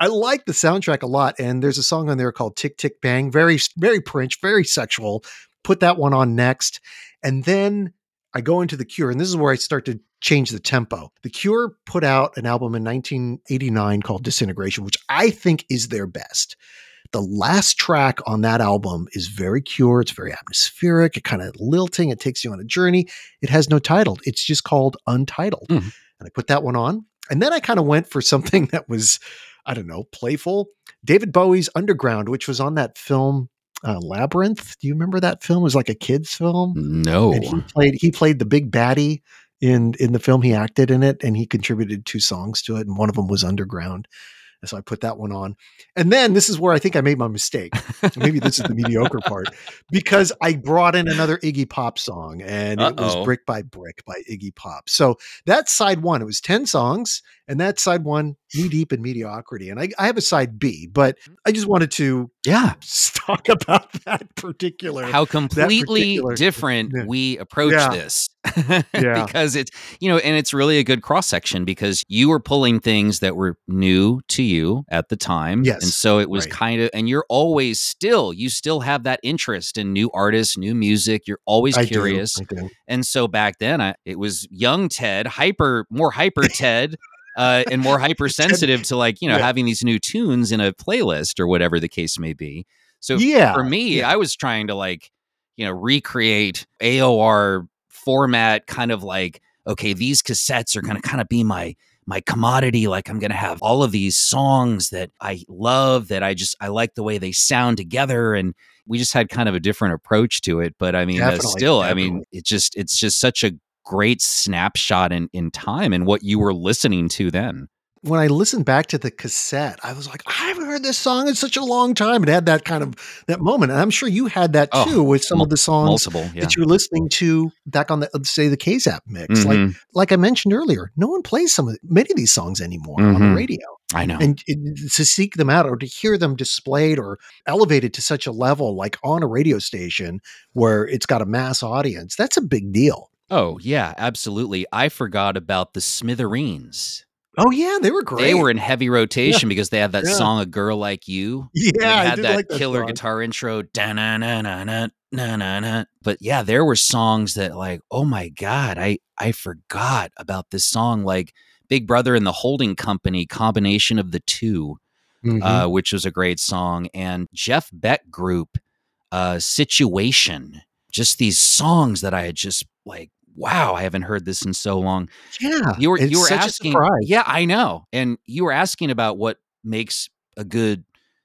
I like the soundtrack a lot, and there's a song on there called Tick, Tick, Bang, very, very Prince, very sexual. Put that one on next. And then I go into The Cure, and this is where I start to change the tempo. The Cure put out an album in nineteen eighty-nine called Disintegration, which I think is their best. The last track on that album is very Cure. It's very atmospheric. It kind of lilting. It takes you on a journey. It has no title. It's just called Untitled. Mm-hmm. And I put that one on. And then I kind of went for something that was, I don't know, playful. David Bowie's Underground, which was on that film uh, Labyrinth. Do you remember that film? It was like a kid's film. No. And he played, he played the big baddie in, in the film. He acted in it, and he contributed two songs to it. And one of them was Underground. So I put that one on. And then this is where I think I made my mistake. So maybe this is the mediocre part, because I brought in another Iggy Pop song, and Uh-oh. it was Brick by Brick by Iggy Pop. So that's side one. It was ten songs, and that's side one, Knee Deep in Mediocrity. And I, I have a side B, but I just wanted to yeah talk about that particular. How completely particular, different yeah. we approach yeah. this. yeah. Because it's, you know, and it's really a good cross section, because you were pulling things that were new to you at the time. Yes. And so it was right. kind of, and you're always still, you still have that interest in new artists, new music. You're always I curious. Do. Do. And so back then I, it was young Ted, hyper, more hyper Ted. Uh, and more hypersensitive to, like, you know, yeah. having these new tunes in a playlist or whatever the case may be. So yeah, for me, yeah. I was trying to, like, you know, recreate A O R format, kind of like okay, these cassettes are going to kind of be my my commodity. Like I'm going to have all of these songs that I love, that I just, I like the way they sound together. And we just had kind of a different approach to it. But I mean, uh, still, definitely. I mean, it just, it's just such a great snapshot in, in time and what you were listening to then. When I listened back to the cassette, I was like, I haven't heard this song in such a long time. It had that kind of that moment. And I'm sure you had that too, oh, with some m- of the songs multiple, yeah. that you were listening to back on the, say, the K ZAP mix. Mm-hmm. Like, like I mentioned earlier, no one plays some of many of these songs anymore mm-hmm. on the radio. I know. And it, to seek them out or to hear them displayed or elevated to such a level, like on a radio station where it's got a mass audience, that's a big deal. Oh yeah, absolutely. I forgot about the Smithereens. Oh yeah, they were great. They were in heavy rotation yeah. because they had that yeah. song, "A Girl Like You." Yeah, they had that like killer that guitar intro. Da na na na na na na. But yeah, there were songs that like, oh my god, I I forgot about this song. Like Big Brother and the Holding Company, combination of the two, mm-hmm. uh, which was a great song. And Jeff Beck Group, uh, "Situation." Just these songs that I had just like. Wow, I haven't heard this in so long. Yeah, you were you were asking. Yeah, I know. And you were asking about what makes a good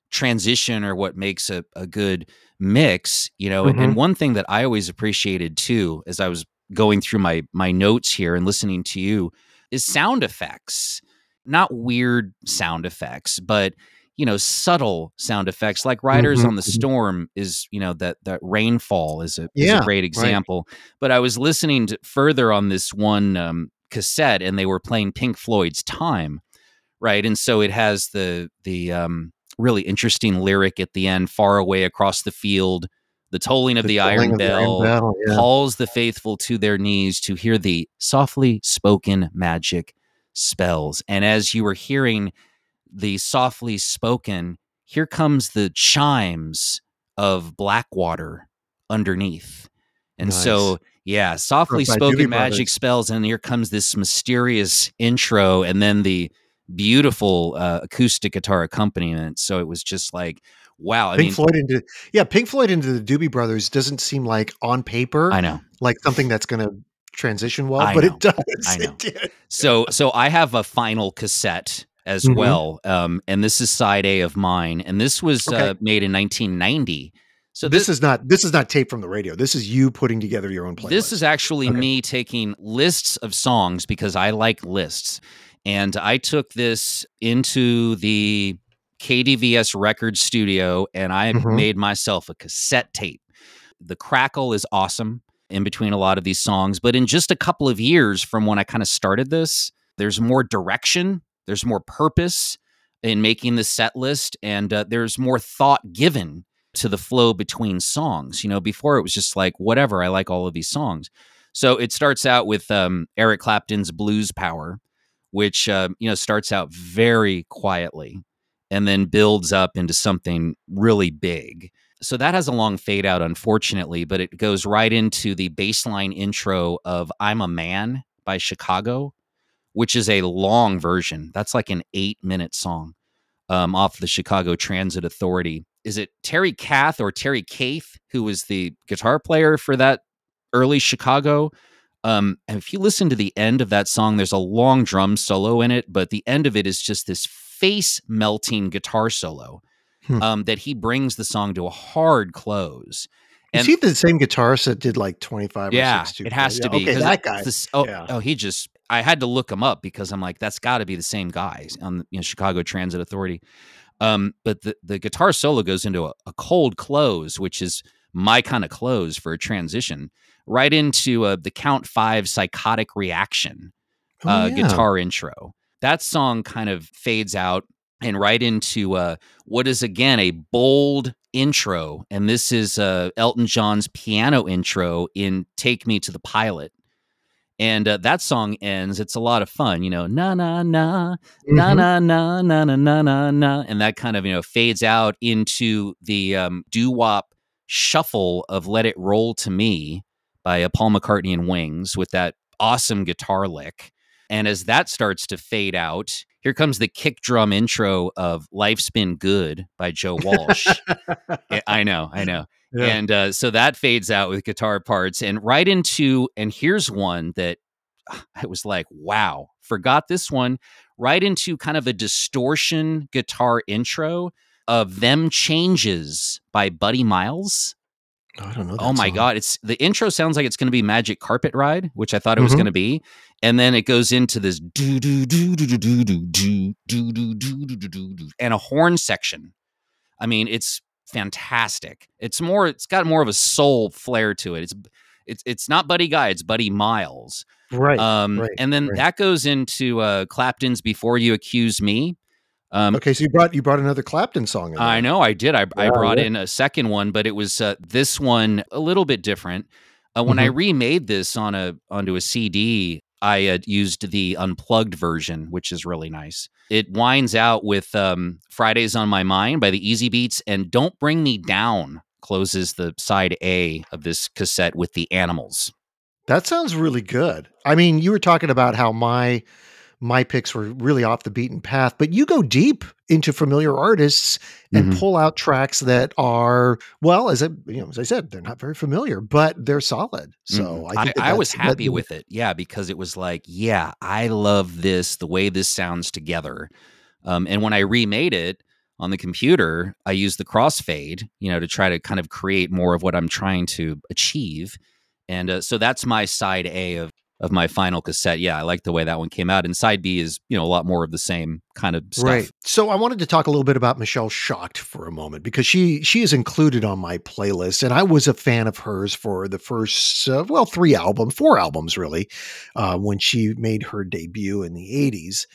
transition or what makes a, a good mix, you know. Mm-hmm. And, and one thing that I always appreciated too, as I was going through my my notes here and listening to you, is sound effects. Not weird sound effects, but you know, subtle sound effects like Riders mm-hmm. on the Storm is, you know, that, that rainfall is a, yeah, is a great example. Right. But I was listening to further on this one um, cassette and they were playing Pink Floyd's Time. Right. And so it has the, the um, really interesting lyric at the end, far away across the field, the tolling of the, the tolling iron of bell, the iron bell yeah. calls the faithful to their knees to hear the softly spoken magic spells. And as you were hearing the softly spoken, here comes the chimes of Blackwater underneath. And nice. so, yeah, softly Perfect. spoken magic spells. And here comes this mysterious intro and then the beautiful uh, acoustic guitar accompaniment. So it was just like, wow. I Pink mean, Floyd into yeah, Pink Floyd into the Doobie Brothers doesn't seem like on paper. I know. Like something that's going to transition well, I but know. it does. I know. It did. So, so I have a final cassette as mm-hmm. well. Um, and this is side A of mine. And this was okay. uh, made in nineteen ninety. So this, this is not, this is not tape from the radio. This is you putting together your own playlist. This is actually okay. me taking lists of songs because I like lists. And I took this into the K D V S record studio and I mm-hmm. made myself a cassette tape. The crackle is awesome in between a lot of these songs, but in just a couple of years from when I kind of started this, there's more direction. There's more purpose in making the set list, and uh, there's more thought given to the flow between songs. You know, before it was just like, whatever, I like all of these songs. So it starts out with um, Eric Clapton's Blues Power, which, uh, you know, starts out very quietly and then builds up into something really big. So that has a long fade out, unfortunately, but it goes right into the bassline intro of I'm a Man by Chicago, which is a long version. That's like an eight minute song um, off the Chicago Transit Authority. Is it Terry Kath or Terry Kaith, who was the guitar player for that early Chicago? Um, and if you listen to the end of that song, there's a long drum solo in it, but the end of it is just this face melting guitar solo hmm. um, that he brings the song to a hard close. And, is he the same guitarist that did like twenty-five yeah, or sixty-two? Yeah, it has to be. Okay, that guy. This, oh, yeah. oh, he just... I had to look him up because I'm like, that's got to be the same guy on the you know, Chicago Transit Authority. Um, but the, the guitar solo goes into a, a cold close, which is my kind of close for a transition, right into uh, the Count Five Psychotic Reaction uh, oh, yeah. guitar intro. That song kind of fades out and right into uh, what is, again, a bold intro. And this is uh, Elton John's piano intro in Take Me to the Pilot. And uh, that song ends. It's a lot of fun, you know, na, na, na, na, na, na, na, na, na, na. And that kind of, you know, fades out into the um, doo-wop shuffle of Let It Roll to Me by uh, Paul McCartney and Wings with that awesome guitar lick. And as that starts to fade out, here comes the kick drum intro of Life's Been Good by Joe Walsh. I know, I know. Yeah. And uh, so that fades out with guitar parts and right into, and here's one that I was like, wow, forgot this one, right into kind of a distortion guitar intro of Them Changes by Buddy Miles. I don't know that oh my song. God. It's the intro sounds like it's going to be Magic Carpet Ride, which I thought it mm-hmm. was going to be. And then it goes into this do, do, do, do, do, do, do, do, do, do, do, do, do, and a horn section. I mean, it's fantastic. It's more, it's got more of a soul flair to it. It's, it's, it's not Buddy Guy. It's Buddy Miles. Right. Um, right, and then right. that goes into uh, Clapton's Before You Accuse Me. Um, okay, so you brought you brought another Clapton song in there. I know, I did. I, wow, I brought yeah. in a second one, but it was uh, this one a little bit different. Uh, when mm-hmm. I remade this on a onto a C D, I uh, used the unplugged version, which is really nice. It winds out with um, Fridays on My Mind by the Easy Beats, and Don't Bring Me Down closes the side A of this cassette with the Animals. That sounds really good. I mean, you were talking about how my... my picks were really off the beaten path, but you go deep into familiar artists and mm-hmm. pull out tracks that are, well, as I, you know, as I said, they're not very familiar, but they're solid. So mm-hmm. I, think I, I was happy that, with it. Yeah. Because it was like, yeah, I love this, the way this sounds together. Um, and when I remade it on the computer, I used the crossfade, you know, to try to kind of create more of what I'm trying to achieve. And uh, so that's my side A of, of my final cassette. Yeah, I like the way that one came out. And side B is, you know, a lot more of the same kind of stuff. Right. So I wanted to talk a little bit about Michelle Schacht for a moment, because she, she is included on my playlist, and I was a fan of hers for the first, uh, well, three albums, four albums really, uh, when she made her debut in the eighties.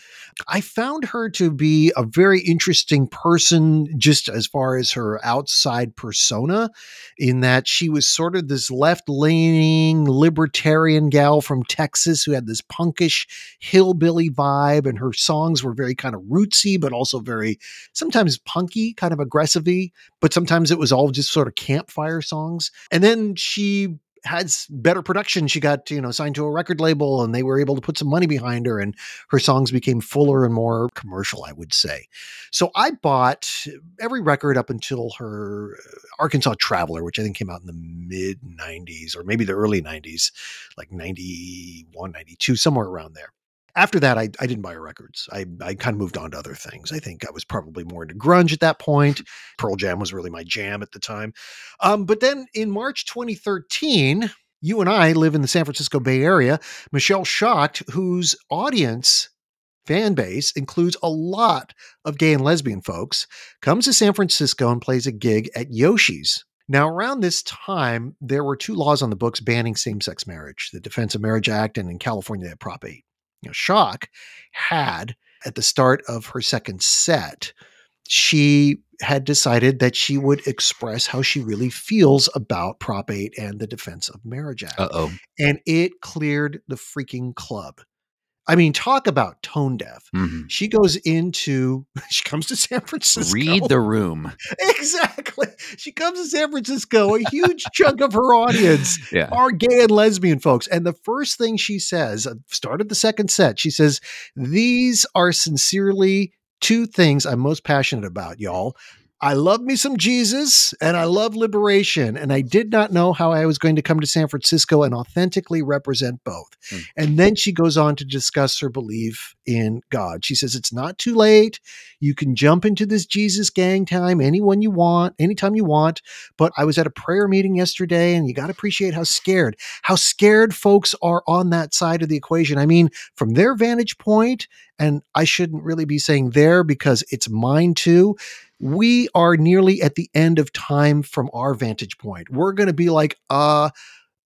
I found her to be a very interesting person, just as far as her outside persona, in that she was sort of this left-leaning libertarian gal from Texas who had this punkish hillbilly vibe, and her songs were very kind of rootsy, but also very sometimes punky, kind of aggressive-y, but sometimes it was all just sort of campfire songs. And then she had better production. She got, you know, signed to a record label, and they were able to put some money behind her, and her songs became fuller and more commercial, I would say. So I bought every record up until her Arkansas Traveler, which I think came out in the mid nineties or maybe the early nineties, like ninety-one, ninety-two, somewhere around there. After that, I, I didn't buy her records. I, I kind of moved on to other things. I think I was probably more into grunge at that point. Pearl Jam was really my jam at the time. Um, but then in March twenty thirteen, you and I live in the San Francisco Bay Area. Michelle Schacht, whose audience, fan base, includes a lot of gay and lesbian folks, comes to San Francisco and plays a gig at Yoshi's. Now, around this time, there were two laws on the books banning same-sex marriage, the Defense of Marriage Act, and in California, they had Prop eight. You know, Schacht had, at the start of her second set, she had decided that she would express how she really feels about Prop eight and the Defense of Marriage Act. Uh-oh. And it cleared the freaking club. I mean, talk about tone deaf. Mm-hmm. She goes into, she comes to San Francisco. Read the room. Exactly. She comes to San Francisco. A huge chunk of her audience yeah. are gay and lesbian folks. And the first thing she says, start of the second set, she says, "These are sincerely two things I'm most passionate about, y'all. I love me some Jesus, and I love liberation, and I did not know how I was going to come to San Francisco and authentically represent both." Mm. And then she goes on to discuss her belief in God. She says, "It's not too late. You can jump into this Jesus gang time anyone you want, anytime you want, but I was at a prayer meeting yesterday, and you got to appreciate how scared, how scared folks are on that side of the equation. I mean, from their vantage point, and I shouldn't really be saying there because it's mine too, we are nearly at the end of time from our vantage point. We're going to be like, uh,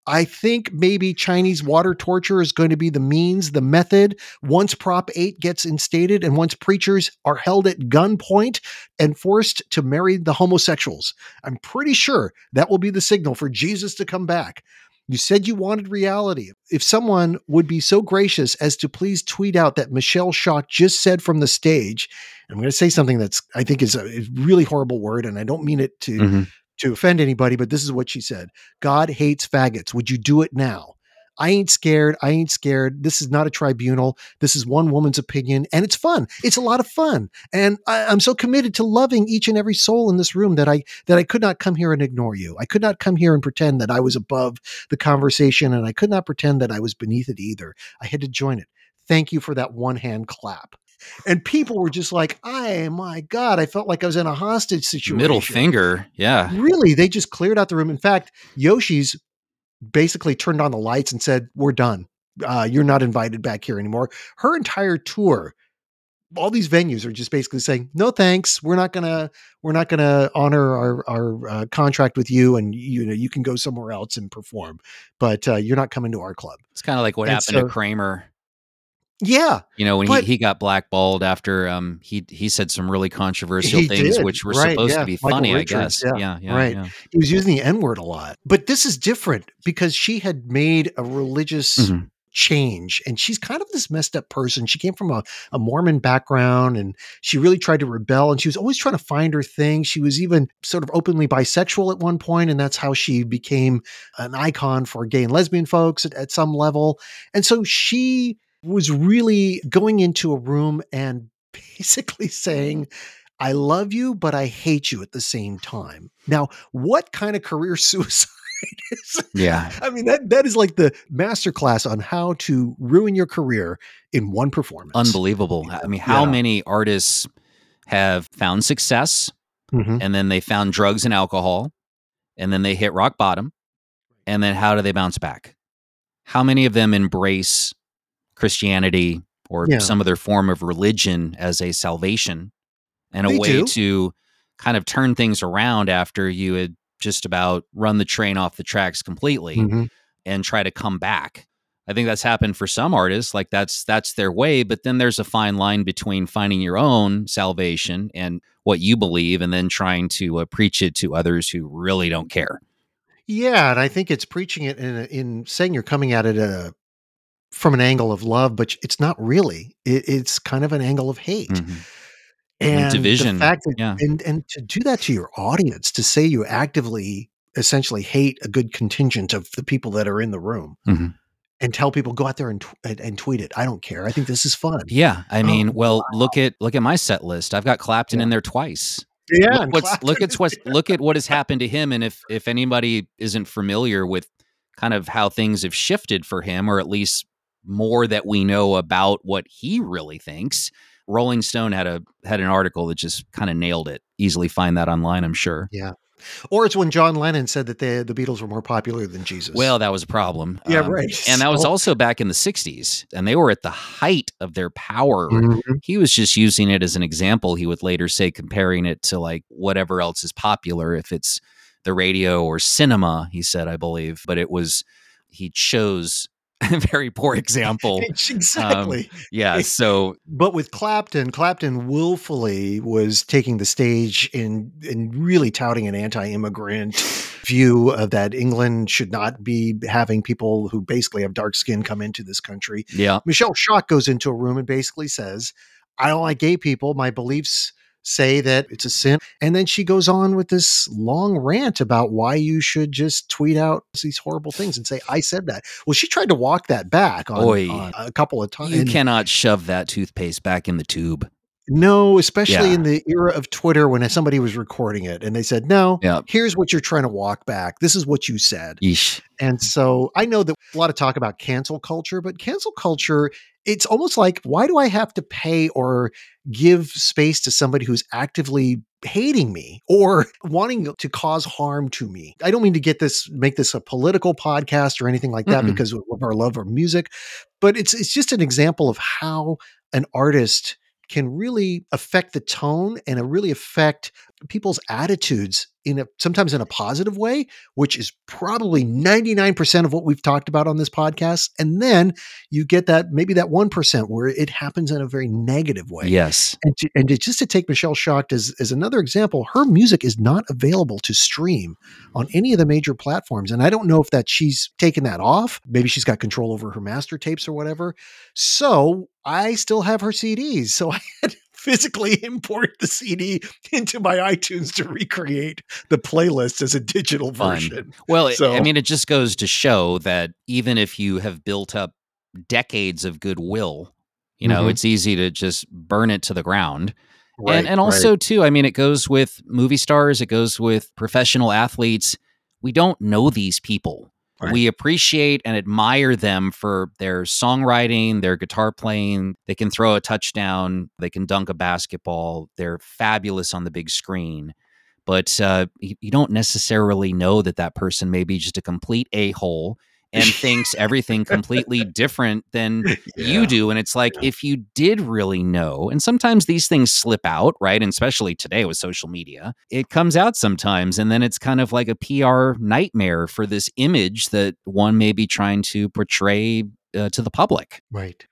I think maybe Chinese water torture is going to be the means, the method, once Prop eight gets instated and once preachers are held at gunpoint and forced to marry the homosexuals. I'm pretty sure that will be the signal for Jesus to come back. You said you wanted reality. If someone would be so gracious as to please tweet out that Michelle Schacht just said from the stage," I'm going to say something that's, I think is a, is a really horrible word, and I don't mean it to, mm-hmm. to offend anybody, but this is what she said. "God hates faggots. Would you do it now? I ain't scared. I ain't scared. This is not a tribunal. This is one woman's opinion. And it's fun. It's a lot of fun. And I, I'm so committed to loving each and every soul in this room that I, that I could not come here and ignore you. I could not come here and pretend that I was above the conversation, and I could not pretend that I was beneath it either. I had to join it. Thank you for that one hand clap. And people were just like, "I, my God, I felt like I was in a hostage situation." Middle finger. Yeah. Really? They just cleared out the room. In fact, Yoshi's basically turned on the lights and said, "We're done. Uh, you're not invited back here anymore." Her entire tour, all these venues are just basically saying, "No, thanks. We're not going to, we're not going to honor our, our uh, contract with you. And you know, you can go somewhere else and perform, but uh, you're not coming to our club." It's kind of like what and happened so, to Kramer. Yeah. You know, when but, he, he got blackballed after um he he said some really controversial things, did, which were right, supposed yeah. to be Michael funny, Richards, I guess. Yeah, yeah, yeah right. Yeah. He was using the N-word a lot. But this is different because she had made a religious mm-hmm. change, and she's kind of this messed up person. She came from a, a Mormon background, and she really tried to rebel, and she was always trying to find her thing. She was even sort of openly bisexual at one point, and that's how she became an icon for gay and lesbian folks at, at some level. And so she was really going into a room and basically saying, "I love you, but I hate you at the same time." Now, what kind of career suicide is? Yeah. I mean, that, that is like the masterclass on how to ruin your career in one performance. Unbelievable. I mean, how yeah. many artists have found success mm-hmm. and then they found drugs and alcohol and then they hit rock bottom, and then how do they bounce back? How many of them embrace Christianity or yeah. some other form of religion as a salvation and they a way do. to kind of turn things around after you had just about run the train off the tracks completely mm-hmm. and try to come back. I think that's happened for some artists. Like that's, that's their way, but then there's a fine line between finding your own salvation and what you believe and then trying to uh, preach it to others who really don't care. Yeah. And I think it's preaching it in, a, in saying you're coming at it at a, from an angle of love, but it's not really, it, it's kind of an angle of hate mm-hmm. and, and division. The fact that, yeah. and, and to do that to your audience, to say you actively essentially hate a good contingent of the people that are in the room mm-hmm. and tell people, "Go out there and, tw- and, and tweet it. I don't care. I think this is fun." Yeah. I mean, oh, well, wow. look at, look at my set list. I've got Clapton yeah. in there twice. Yeah. Look, what's, look at what's, look at what has happened to him. And if, if anybody isn't familiar with kind of how things have shifted for him, or at least more that we know about what he really thinks. Rolling Stone had a had an article that just kind of nailed it. Easily find that online, I'm sure. Yeah. Or it's when John Lennon said that they, the Beatles were more popular than Jesus. Well, that was a problem. Yeah, um, right. And that was also back in the sixties, and they were at the height of their power. Mm-hmm. He was just using it as an example. He would later say, comparing it to like whatever else is popular, if it's the radio or cinema, he said, I believe, but it was, he chose a very poor example. Exactly. Um, yeah. So, but with Clapton, Clapton willfully was taking the stage and and really touting an anti-immigrant view of that England should not be having people who basically have dark skin come into this country. Yeah. Michelle Schauck goes into a room and basically says, "I don't like gay people. My beliefs say that it's a sin." And then she goes on with this long rant about why you should just tweet out these horrible things and say, "I said that." Well, she tried to walk that back on, Oy, on a couple of times. You cannot shove that toothpaste back in the tube. No, especially yeah. in the era of Twitter when somebody was recording it and they said, "No, yep. here's what you're trying to walk back. This is what you said." Yeesh. And so I know that a lot of talk about cancel culture, but cancel culture, it's almost like, why do I have to pay or give space to somebody who's actively hating me or wanting to cause harm to me? I don't mean to get this, make this a political podcast or anything like that mm-hmm. because of our love of music, but it's it's just an example of how an artist can really affect the tone and really affect people's attitudes in a, sometimes in a positive way, which is probably ninety-nine percent of what we've talked about on this podcast. And then you get that, maybe that one percent where it happens in a very negative way. Yes. And, to, and to, just to take Michelle Schauck as, as another example, her music is not available to stream on any of the major platforms. And I don't know if that she's taken that off. Maybe she's got control over her master tapes or whatever. So I still have her C Ds. So I had to physically import the C D into my iTunes to recreate the playlist as a digital version. Fun. Well, so, I mean, it just goes to show that even if you have built up decades of goodwill, you know, mm-hmm. it's easy to just burn it to the ground. Right, and and also, right. too, I mean, it goes with movie stars. It goes with professional athletes. We don't know these people. Right. We appreciate and admire them for their songwriting, their guitar playing. They can throw a touchdown. They can dunk a basketball. They're fabulous on the big screen. But uh, you, you don't necessarily know that that person may be just a complete a-hole and thinks everything completely different than yeah. you do. And it's like, yeah. if you did really know, and sometimes these things slip out, right? And especially today with social media, it comes out sometimes. And then it's kind of like a P R nightmare for this image that one may be trying to portray uh, to the public. Right.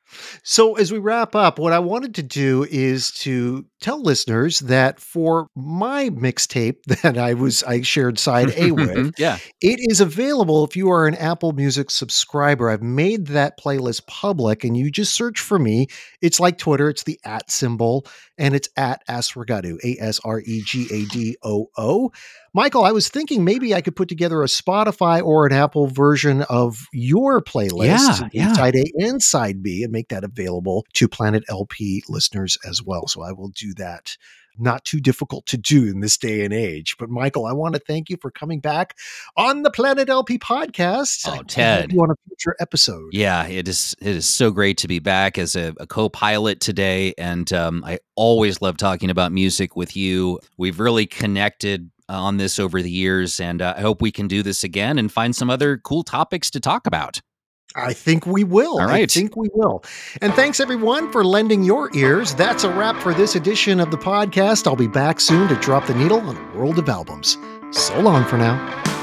So as we wrap up, what I wanted to do is to tell listeners that for my mixtape that I was, I shared side A with, yeah. it is available if you are an Apple Music subscriber. I've made that playlist public and you just search for me. It's like Twitter. It's the at symbol and it's at Asregadoo, A S R E G A D O O. Michael, I was thinking maybe I could put together a Spotify or an Apple version of your playlist, yeah, side yeah. A and side B, and make that available to Planet L P listeners as well. So I will do that. Not too difficult to do in this day and age. But Michael, I want to thank you for coming back on the Planet L P podcast. Oh, Ted. You on a future episode. Yeah, it is it is so great to be back as a, a co-pilot today. And um, I always love talking about music with you. We've really connected on this over the years. And uh, I hope we can do this again and find some other cool topics to talk about. I think we will. All right. I think we will. And thanks, everyone, for lending your ears. That's a wrap for this edition of the podcast. I'll be back soon to drop the needle on a world of albums. So long for now.